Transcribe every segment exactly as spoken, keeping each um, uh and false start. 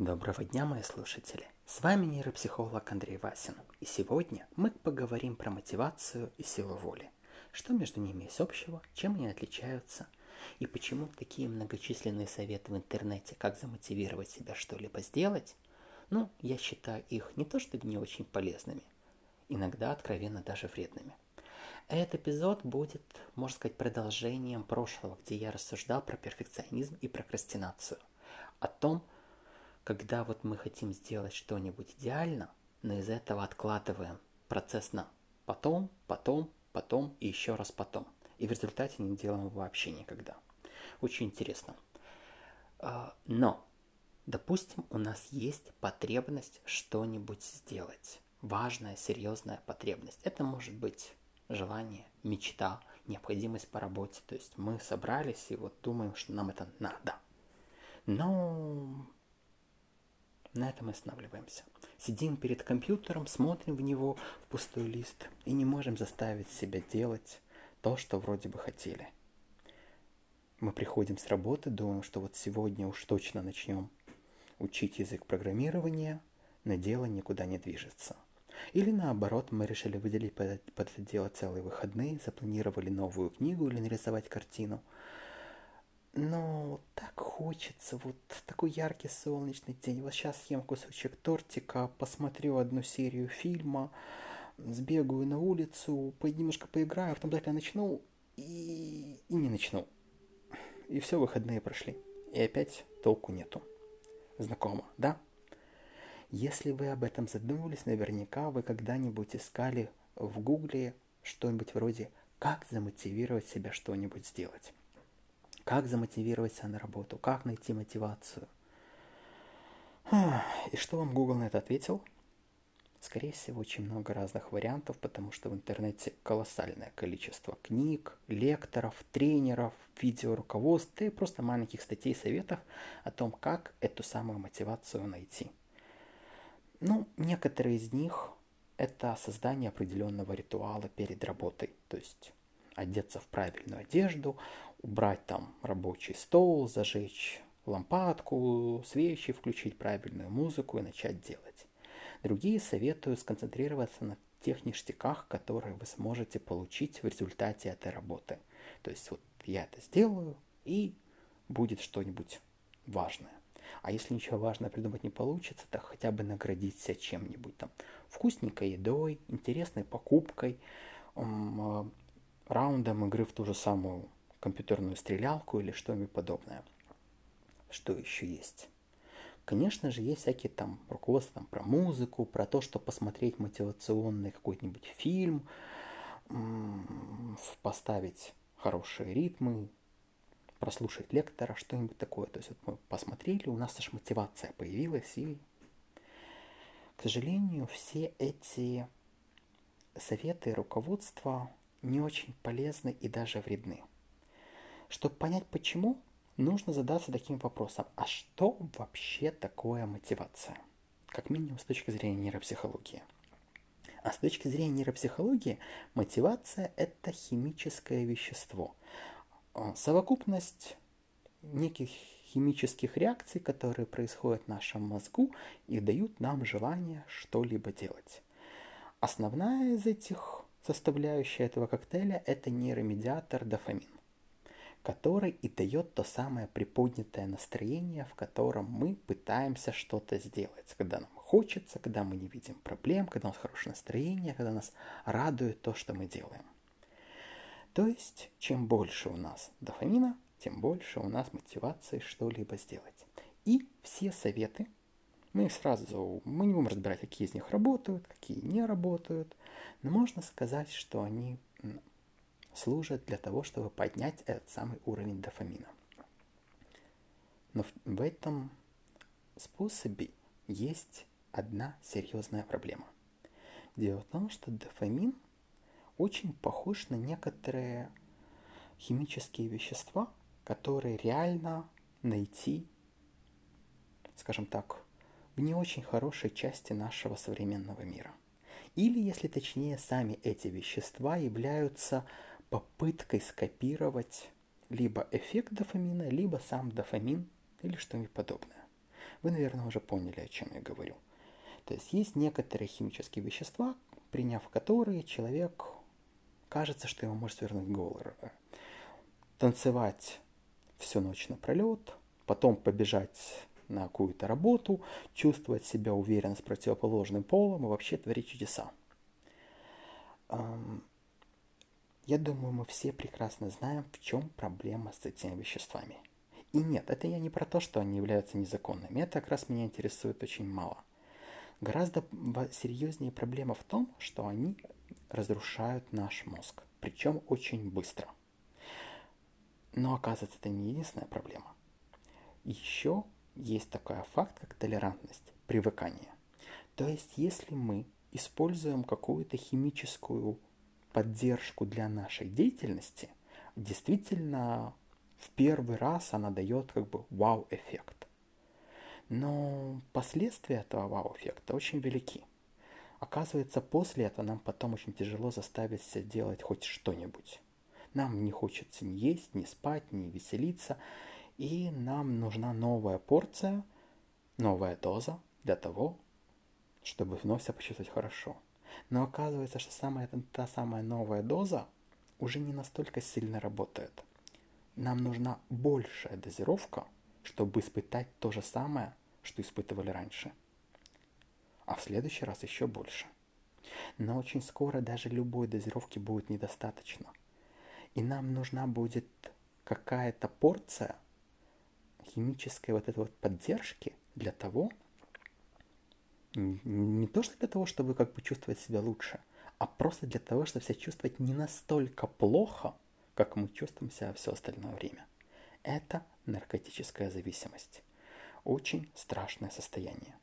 Доброго дня, мои слушатели! С вами нейропсихолог Андрей Васин, и сегодня мы поговорим про мотивацию и силу воли. Что между ними есть общего, чем они отличаются, и почему такие многочисленные советы в интернете, как замотивировать себя что-либо сделать, ну, я считаю их не то что не очень полезными, иногда откровенно даже вредными. Этот эпизод будет, можно сказать, продолжением прошлого, где я рассуждал про перфекционизм и прокрастинацию, о том, когда вот мы хотим сделать что-нибудь идеально, но из этого откладываем процесс на потом, потом, потом и еще раз потом. И в результате не делаем вообще никогда. Очень интересно. Но, допустим, у нас есть потребность что-нибудь сделать. Важная, серьезная потребность. Это может быть желание, мечта, необходимость по работе. То есть мы собрались и вот думаем, что нам это надо. Но... На этом мы останавливаемся. Сидим перед компьютером, смотрим в него, в пустой лист, и не можем заставить себя делать то, что вроде бы хотели. Мы приходим с работы, думаем, что вот сегодня уж точно начнем учить язык программирования, но дело никуда не движется. Или наоборот, мы решили выделить под это дело целые выходные, запланировали новую книгу или нарисовать картину. Но так хочется, вот такой яркий солнечный день. Вот сейчас съем кусочек тортика, посмотрю одну серию фильма, сбегаю на улицу, немножко поиграю, а потом обязательно начну и... и не начну. И все, выходные прошли. И опять толку нету. Знакомо, да? Если вы об этом задумывались, наверняка вы когда-нибудь искали в Гугле что-нибудь вроде «Как замотивировать себя что-нибудь сделать?». Как замотивировать себя на работу? Как найти мотивацию? И что вам Google на это ответил? Скорее всего, очень много разных вариантов, потому что в интернете колоссальное количество книг, лекторов, тренеров, видеоруководств, да и просто маленьких статей, советов о том, как эту самую мотивацию найти. Ну, некоторые из них – это создание определенного ритуала перед работой, то есть одеться в правильную одежду, убрать там рабочий стол, зажечь лампадку, свечи, включить правильную музыку и начать делать. Другие советуют сконцентрироваться на тех ништяках, которые вы сможете получить в результате этой работы. То есть вот я это сделаю, и будет что-нибудь важное. А если ничего важного придумать не получится, то хотя бы наградить себя чем-нибудь там вкусненькой едой, интересной покупкой, раундом игры в ту же самую компьютерную стрелялку или что-нибудь подобное. Что еще есть? Конечно же, есть всякие там руководства там, про музыку, про то, что посмотреть мотивационный какой-нибудь фильм, поставить хорошие ритмы, прослушать лектора, что-нибудь такое. То есть вот мы посмотрели, у нас аж мотивация появилась, и, к сожалению, все эти советы и руководства не очень полезны и даже вредны. Чтобы понять почему, нужно задаться таким вопросом, а что вообще такое мотивация? Как минимум с точки зрения нейропсихологии. А с точки зрения нейропсихологии, мотивация – это химическое вещество. Совокупность неких химических реакций, которые происходят в нашем мозгу и дают нам желание что-либо делать. Основная из этих составляющая этого коктейля – это нейромедиатор дофамин, который и дает то самое приподнятое настроение, в котором мы пытаемся что-то сделать, когда нам хочется, когда мы не видим проблем, когда у нас хорошее настроение, когда нас радует то, что мы делаем. То есть, чем больше у нас дофамина, тем больше у нас мотивации что-либо сделать. И все советы, мы сразу, мы не будем разбирать, какие из них работают, какие не работают, но можно сказать, что они служат для того, чтобы поднять этот самый уровень дофамина. Но в этом способе есть одна серьезная проблема. Дело в том, что дофамин очень похож на некоторые химические вещества, которые реально найти, скажем так, в не очень хорошей части нашего современного мира. Или, если точнее, сами эти вещества являются попыткой скопировать либо эффект дофамина, либо сам дофамин, или что-нибудь подобное. Вы, наверное, уже поняли, о чем я говорю. То есть есть некоторые химические вещества, приняв которые, человек кажется, что ему может свернуть голову. Танцевать всю ночь напролет, потом побежать на какую-то работу, чувствовать себя уверенно с противоположным полом и вообще творить чудеса. Я думаю, мы все прекрасно знаем, в чем проблема с этими веществами. И нет, это я не про то, что они являются незаконными. Это как раз меня интересует очень мало. Гораздо серьезнее проблема в том, что они разрушают наш мозг, причем очень быстро. Но оказывается, это не единственная проблема. Еще есть такой факт, как толерантность, привыкание. То есть, если мы используем какую-то химическую поддержку для нашей деятельности, действительно в первый раз она дает как бы вау-эффект. Но последствия этого вау-эффекта очень велики. Оказывается, после этого нам потом очень тяжело заставить себя делать хоть что-нибудь. Нам не хочется ни есть, ни спать, ни веселиться, и нам нужна новая порция, новая доза для того, чтобы вновь себя почувствовать хорошо. Но оказывается, что самая, та самая новая доза уже не настолько сильно работает. Нам нужна большая дозировка, чтобы испытать то же самое, что испытывали раньше. А в следующий раз еще больше. Но очень скоро даже любой дозировки будет недостаточно. И нам нужна будет какая-то порция химической вот этой вот поддержки для того, не то что для того, чтобы как бы чувствовать себя лучше, а просто для того, чтобы себя чувствовать не настолько плохо, как мы чувствуем себя все остальное время. Это наркотическая зависимость. Очень страшное состояние.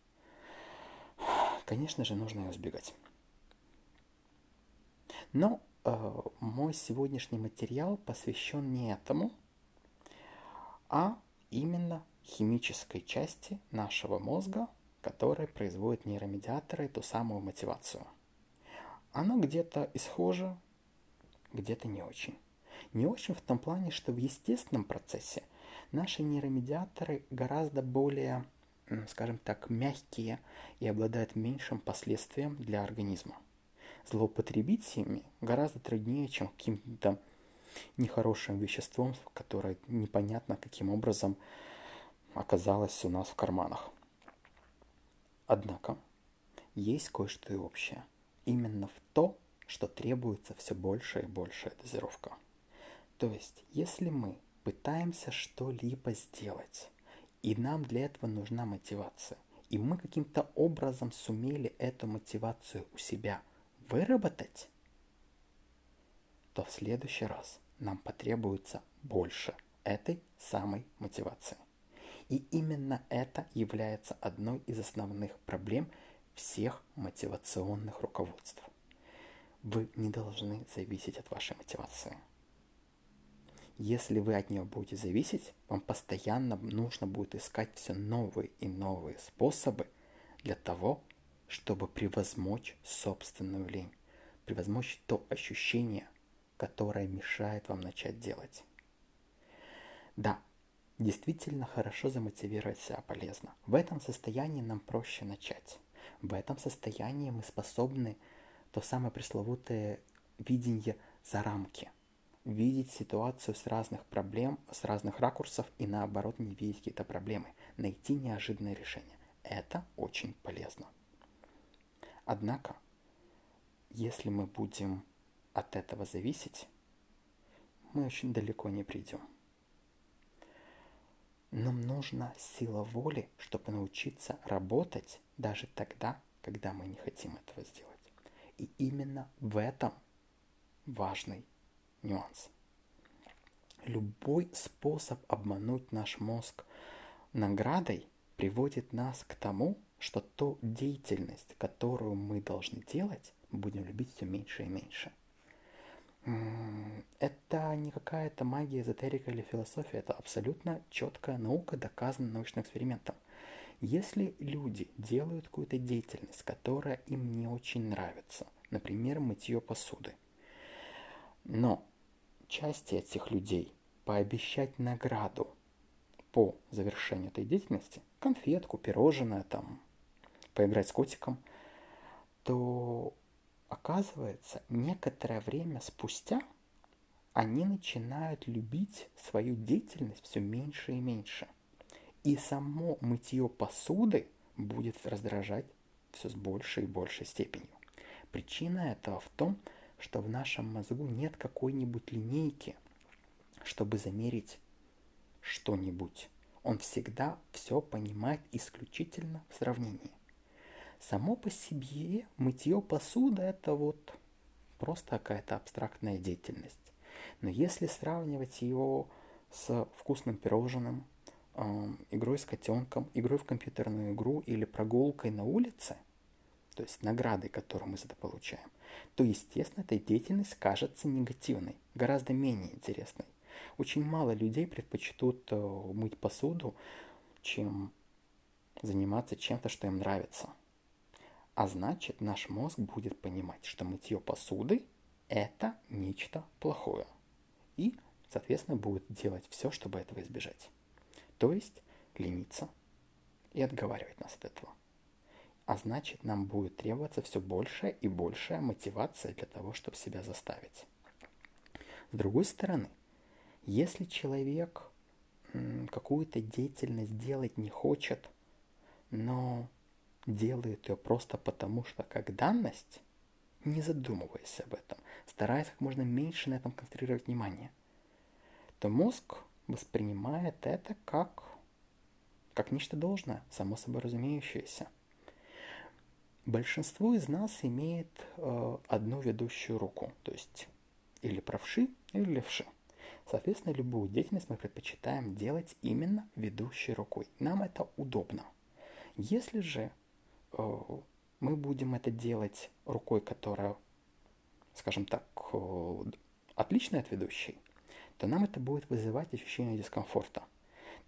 Конечно же, нужно ее избегать. Но э, мой сегодняшний материал посвящен не этому, а именно химической части нашего мозга, которая производит нейромедиаторы и ту самую мотивацию. Оно где-то и схоже, где-то не очень. Не очень в том плане, что в естественном процессе наши нейромедиаторы гораздо более, скажем так, мягкие и обладают меньшим последствием для организма. Злоупотребить ими гораздо труднее, чем каким-то нехорошим веществом, которое непонятно каким образом оказалось у нас в карманах. Однако есть кое-что и общее. Именно в то, что требуется все больше и большая дозировка. То есть, если мы пытаемся что-либо сделать, и нам для этого нужна мотивация, и мы каким-то образом сумели эту мотивацию у себя выработать, то в следующий раз нам потребуется больше этой самой мотивации. И именно это является одной из основных проблем всех мотивационных руководств. Вы не должны зависеть от вашей мотивации. Если вы от нее будете зависеть, вам постоянно нужно будет искать все новые и новые способы для того, чтобы превозмочь собственную лень, превозмочь то ощущение, которое мешает вам начать делать. Да, действительно хорошо замотивировать себя полезно. В этом состоянии нам проще начать. В этом состоянии мы способны то самое пресловутое видение за рамки. Видеть ситуацию с разных проблем, с разных ракурсов и наоборот не видеть какие-то проблемы. Найти неожиданные решения. Это очень полезно. Однако, если мы будем от этого зависеть, мы очень далеко не придем. Нам нужна сила воли, чтобы научиться работать даже тогда, когда мы не хотим этого сделать. И именно в этом важный нюанс. Любой способ обмануть наш мозг наградой приводит нас к тому, что ту деятельность, которую мы должны делать, будем любить все меньше и меньше. Это не какая-то магия, эзотерика или философия, это абсолютно четкая наука, доказанная научным экспериментом. Если люди делают какую-то деятельность, которая им не очень нравится, например, мытье посуды, но части этих людей пообещать награду по завершении этой деятельности, конфетку, пирожное, там, поиграть с котиком, то оказывается, некоторое время спустя они начинают любить свою деятельность все меньше и меньше. И само мытье посуды будет раздражать все с большей и большей степенью. Причина этого в том, что в нашем мозгу нет какой-нибудь линейки, чтобы замерить что-нибудь. Он всегда все понимает исключительно в сравнении. Само по себе мытье посуды – это вот просто какая-то абстрактная деятельность. Но если сравнивать его с вкусным пирожным, э, игрой с котенком, игрой в компьютерную игру или прогулкой на улице, то есть наградой, которую мы за это получаем, то, естественно, эта деятельность кажется негативной, гораздо менее интересной. Очень мало людей предпочтут э, мыть посуду, чем заниматься чем-то, что им нравится. А значит, наш мозг будет понимать, что мытье посуды – это нечто плохое. И, соответственно, будет делать все, чтобы этого избежать. То есть лениться и отговаривать нас от этого. А значит, нам будет требоваться все большая и большая мотивация для того, чтобы себя заставить. С другой стороны, если человек какую-то деятельность делать не хочет, но делает ее просто потому, что как данность, не задумываясь об этом, стараясь как можно меньше на этом концентрировать внимание, то мозг воспринимает это как, как нечто должное, само собой разумеющееся. Большинство из нас имеет э, одну ведущую руку, то есть или правши, или левши. Соответственно, любую деятельность мы предпочитаем делать именно ведущей рукой. Нам это удобно. Если же мы будем это делать рукой, которая, скажем так, отличная от ведущей, то нам это будет вызывать ощущение дискомфорта.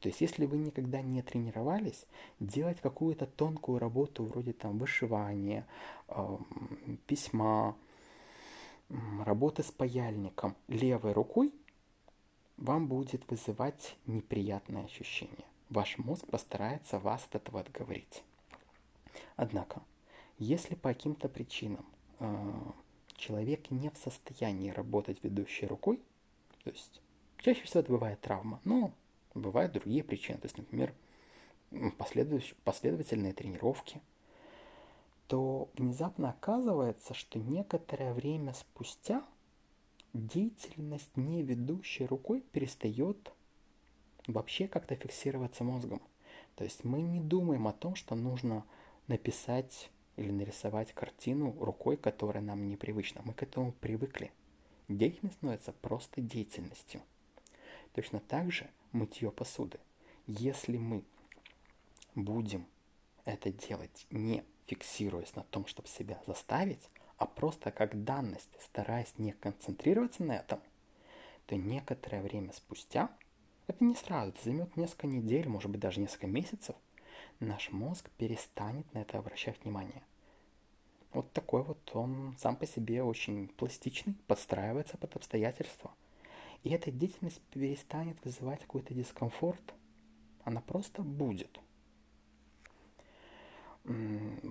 То есть, если вы никогда не тренировались, делать какую-то тонкую работу вроде там вышивания, письма, работы с паяльником левой рукой, вам будет вызывать неприятное ощущение. Ваш мозг постарается вас от этого отговорить. Однако, если по каким-то причинам э, человек не в состоянии работать ведущей рукой, то есть чаще всего это бывает травма, но бывают другие причины, то есть, например, последующ- последовательные тренировки, то внезапно оказывается, что некоторое время спустя деятельность не ведущей рукой перестает вообще как-то фиксироваться мозгом. То есть мы не думаем о том, что нужно написать или нарисовать картину рукой, которая нам непривычна. Мы к этому привыкли. Деятельность становится просто деятельностью. Точно так же мытье посуды. Если мы будем это делать, не фиксируясь на том, чтобы себя заставить, а просто как данность, стараясь не концентрироваться на этом, то некоторое время спустя, это не сразу, это займет несколько недель, может быть, даже несколько месяцев, наш мозг перестанет на это обращать внимание. Вот такой вот он сам по себе очень пластичный, подстраивается под обстоятельства. И эта деятельность перестанет вызывать какой-то дискомфорт. Она просто будет.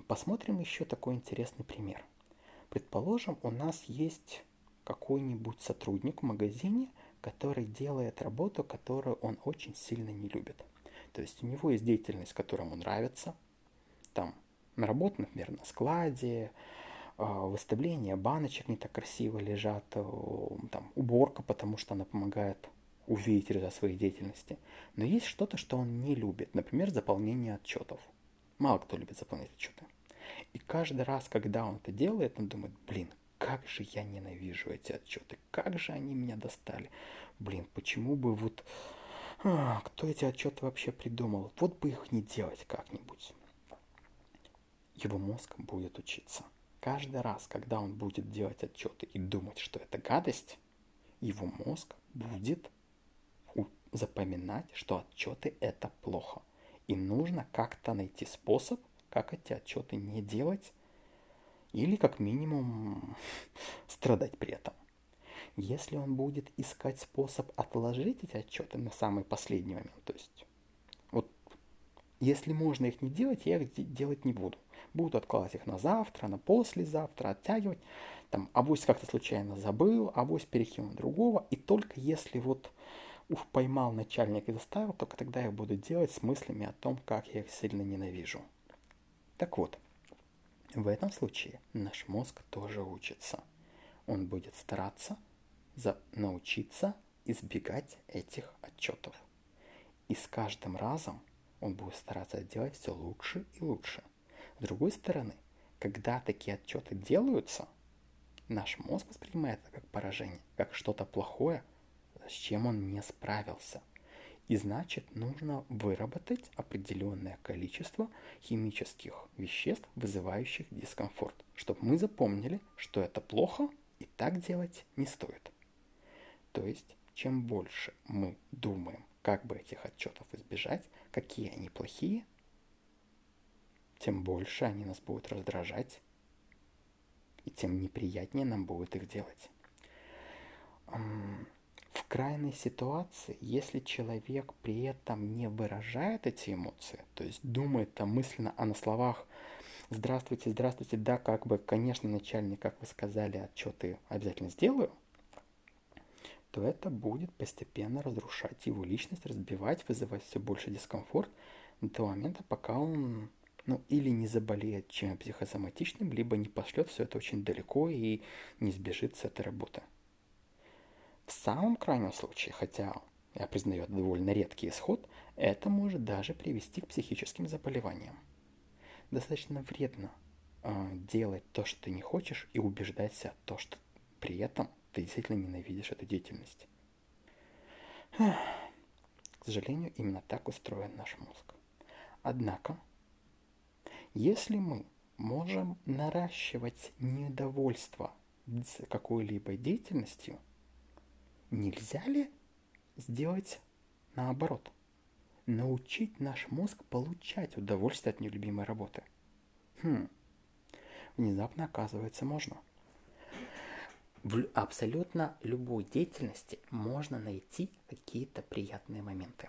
Посмотрим еще такой интересный пример. Предположим, у нас есть какой-нибудь сотрудник в магазине, который делает работу, которую он очень сильно не любит. То есть у него есть деятельность, которая ему нравится. Там работа, например, на складе, выставление баночек не так красиво лежат, там уборка, потому что она помогает увидеть результат своей деятельности. Но есть что-то, что он не любит, например, заполнение отчетов. Мало кто любит заполнять отчеты. И каждый раз, когда он это делает, он думает, блин, как же я ненавижу эти отчеты, как же они меня достали. Блин, почему бы вот... А, кто эти отчеты вообще придумал? Вот бы их не делать как-нибудь. Его мозг будет учиться. Каждый раз, когда он будет делать отчеты и думать, что это гадость, его мозг будет запоминать, что отчеты это плохо. И нужно как-то найти способ, как эти отчеты не делать, или как минимум страдать при этом. Если он будет искать способ отложить эти отчеты на самый последний момент, то есть Если можно их не делать, я их делать не буду. Буду откладывать их на завтра, на послезавтра, оттягивать. Там, авось как-то случайно забыл, авось перекину другого. И только если вот уж поймал начальник и заставил, только тогда я буду делать с мыслями о том, как я их сильно ненавижу. Так вот, в этом случае наш мозг тоже учится. Он будет стараться за... научиться избегать этих отчетов. И с каждым разом он будет стараться делать все лучше и лучше. С другой стороны, когда такие отчеты делаются, наш мозг воспринимает это как поражение, как что-то плохое, с чем он не справился. И значит, нужно выработать определенное количество химических веществ, вызывающих дискомфорт, чтобы мы запомнили, что это плохо и так делать не стоит. То есть, чем больше мы думаем, как бы этих отчетов избежать, какие они плохие, тем больше они нас будут раздражать, и тем неприятнее нам будет их делать. В крайней ситуации, если человек при этом не выражает эти эмоции, то есть думает там мысленно, а на словах «здравствуйте, здравствуйте, да, как бы, конечно, начальник, как вы сказали, отчеты обязательно сделаю», то это будет постепенно разрушать его личность, разбивать, вызывать все больше дискомфорт до того момента, пока он ну, или не заболеет чем-то психосоматичным, либо не пошлет все это очень далеко и не сбежит с этой работы. В самом крайнем случае, хотя, я признаю, это довольно редкий исход, это может даже привести к психическим заболеваниям. Достаточно вредно э, делать то, что ты не хочешь, и убеждать себя в том, что при этом ты действительно ненавидишь эту деятельность. К сожалению, именно так устроен наш мозг. Однако, если мы можем наращивать недовольство какой-либо деятельностью, нельзя ли сделать наоборот? Научить наш мозг получать удовольствие от нелюбимой работы? Хм, внезапно оказывается, можно. В абсолютно любой деятельности можно найти какие-то приятные моменты.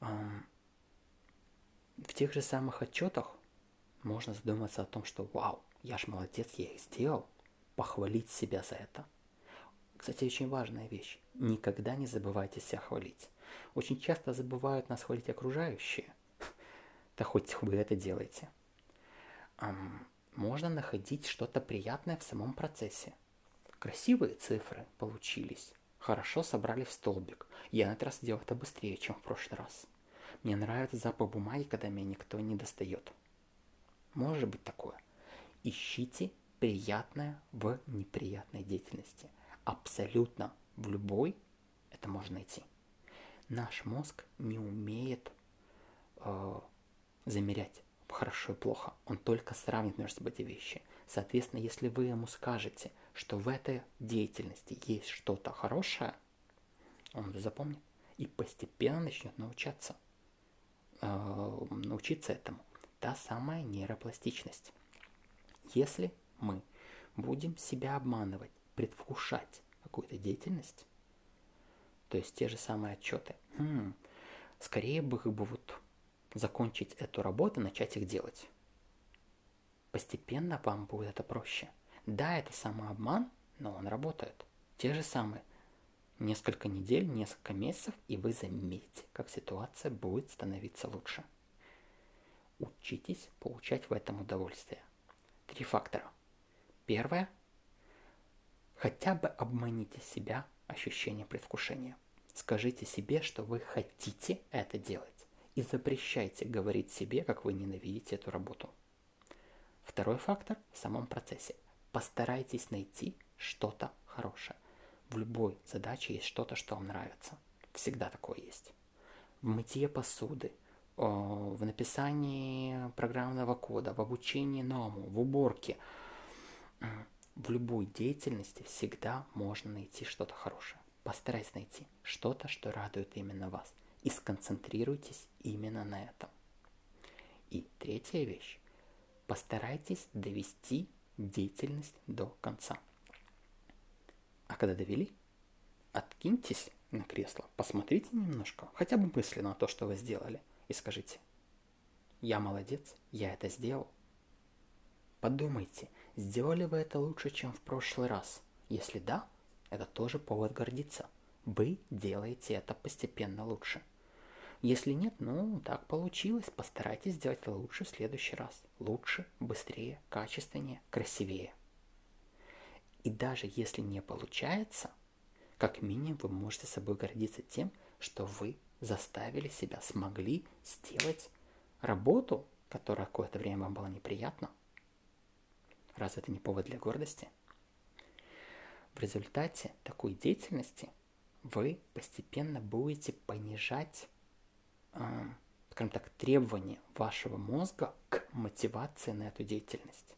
В тех же самых отчетах можно задуматься о том, что «Вау, я ж молодец, я их сделал», похвалить себя за это. Кстати, очень важная вещь. Никогда не забывайте себя хвалить. Очень часто забывают нас хвалить окружающие. Да хоть вы это делаете. Можно находить что-то приятное в самом процессе. Красивые цифры получились. Хорошо собрали в столбик. Я на этот раз делал это быстрее, чем в прошлый раз. Мне нравится запах бумаги, когда меня никто не достает. Может быть такое. Ищите приятное в неприятной деятельности. Абсолютно в любой это можно найти. Наш мозг не умеет э, замерять хорошо и плохо. Он только сравнит между собой эти вещи. Соответственно, если вы ему скажете, что в этой деятельности есть что-то хорошее, он это запомнит и постепенно начнет научаться. Э, научиться этому. Та самая нейропластичность. Если мы будем себя обманывать, предвкушать какую-то деятельность, то есть те же самые отчеты. Хм, скорее бы как бы вот закончить эту работу, начать их делать. Постепенно вам будет это проще. Да, это самообман, но он работает. Те же самые несколько недель, несколько месяцев, и вы заметите, как ситуация будет становиться лучше. Учитесь получать в этом удовольствие. Три фактора. Первое. Хотя бы обманите себя ощущением предвкушения. Скажите себе, что вы хотите это делать. И запрещайте говорить себе, как вы ненавидите эту работу. Второй фактор в самом процессе. Постарайтесь найти что-то хорошее. В любой задаче есть что-то, что вам нравится. Всегда такое есть. В мытье посуды, в написании программного кода, в обучении новому, в уборке. В любой деятельности всегда можно найти что-то хорошее. Постарайтесь найти что-то, что радует именно вас. И сконцентрируйтесь именно на этом. И третья вещь. Постарайтесь довести деятельность до конца. А когда довели, откиньтесь на кресло, посмотрите немножко, хотя бы мысленно на то, что вы сделали, и скажите: «Я молодец, я это сделал». Подумайте, сделали вы это лучше, чем в прошлый раз? Если да, это тоже повод гордиться. Вы делаете это постепенно лучше. Если нет, ну, так получилось. Постарайтесь сделать это лучше в следующий раз. Лучше, быстрее, качественнее, красивее. И даже если не получается, как минимум вы можете собой гордиться тем, что вы заставили себя, смогли сделать работу, которая какое-то время вам была неприятна. Разве это не повод для гордости? В результате такой деятельности вы постепенно будете понижать, э, скажем так, требования вашего мозга к мотивации на эту деятельность.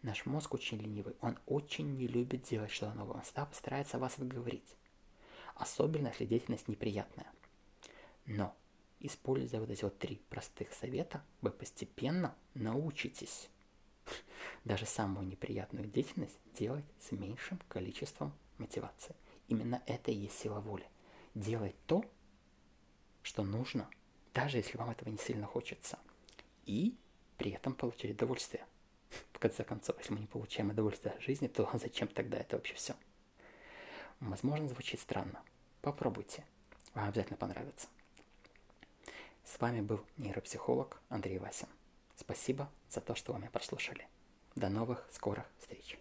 Наш мозг очень ленивый, он очень не любит делать что-то новое, он всегда постарается вас отговорить, особенно если деятельность неприятная. Но, используя вот эти вот три простых совета, вы постепенно научитесь даже самую неприятную деятельность делать с меньшим количеством мотивации. Именно это и есть сила воли. Делать то, что нужно, даже если вам этого не сильно хочется. И при этом получать удовольствие. В конце концов, если мы не получаем удовольствие от жизни, то зачем тогда это вообще все? Возможно, звучит странно. Попробуйте. Вам обязательно понравится. С вами был нейропсихолог Андрей Васин. Спасибо за то, что вы меня прослушали. До новых скорых встреч.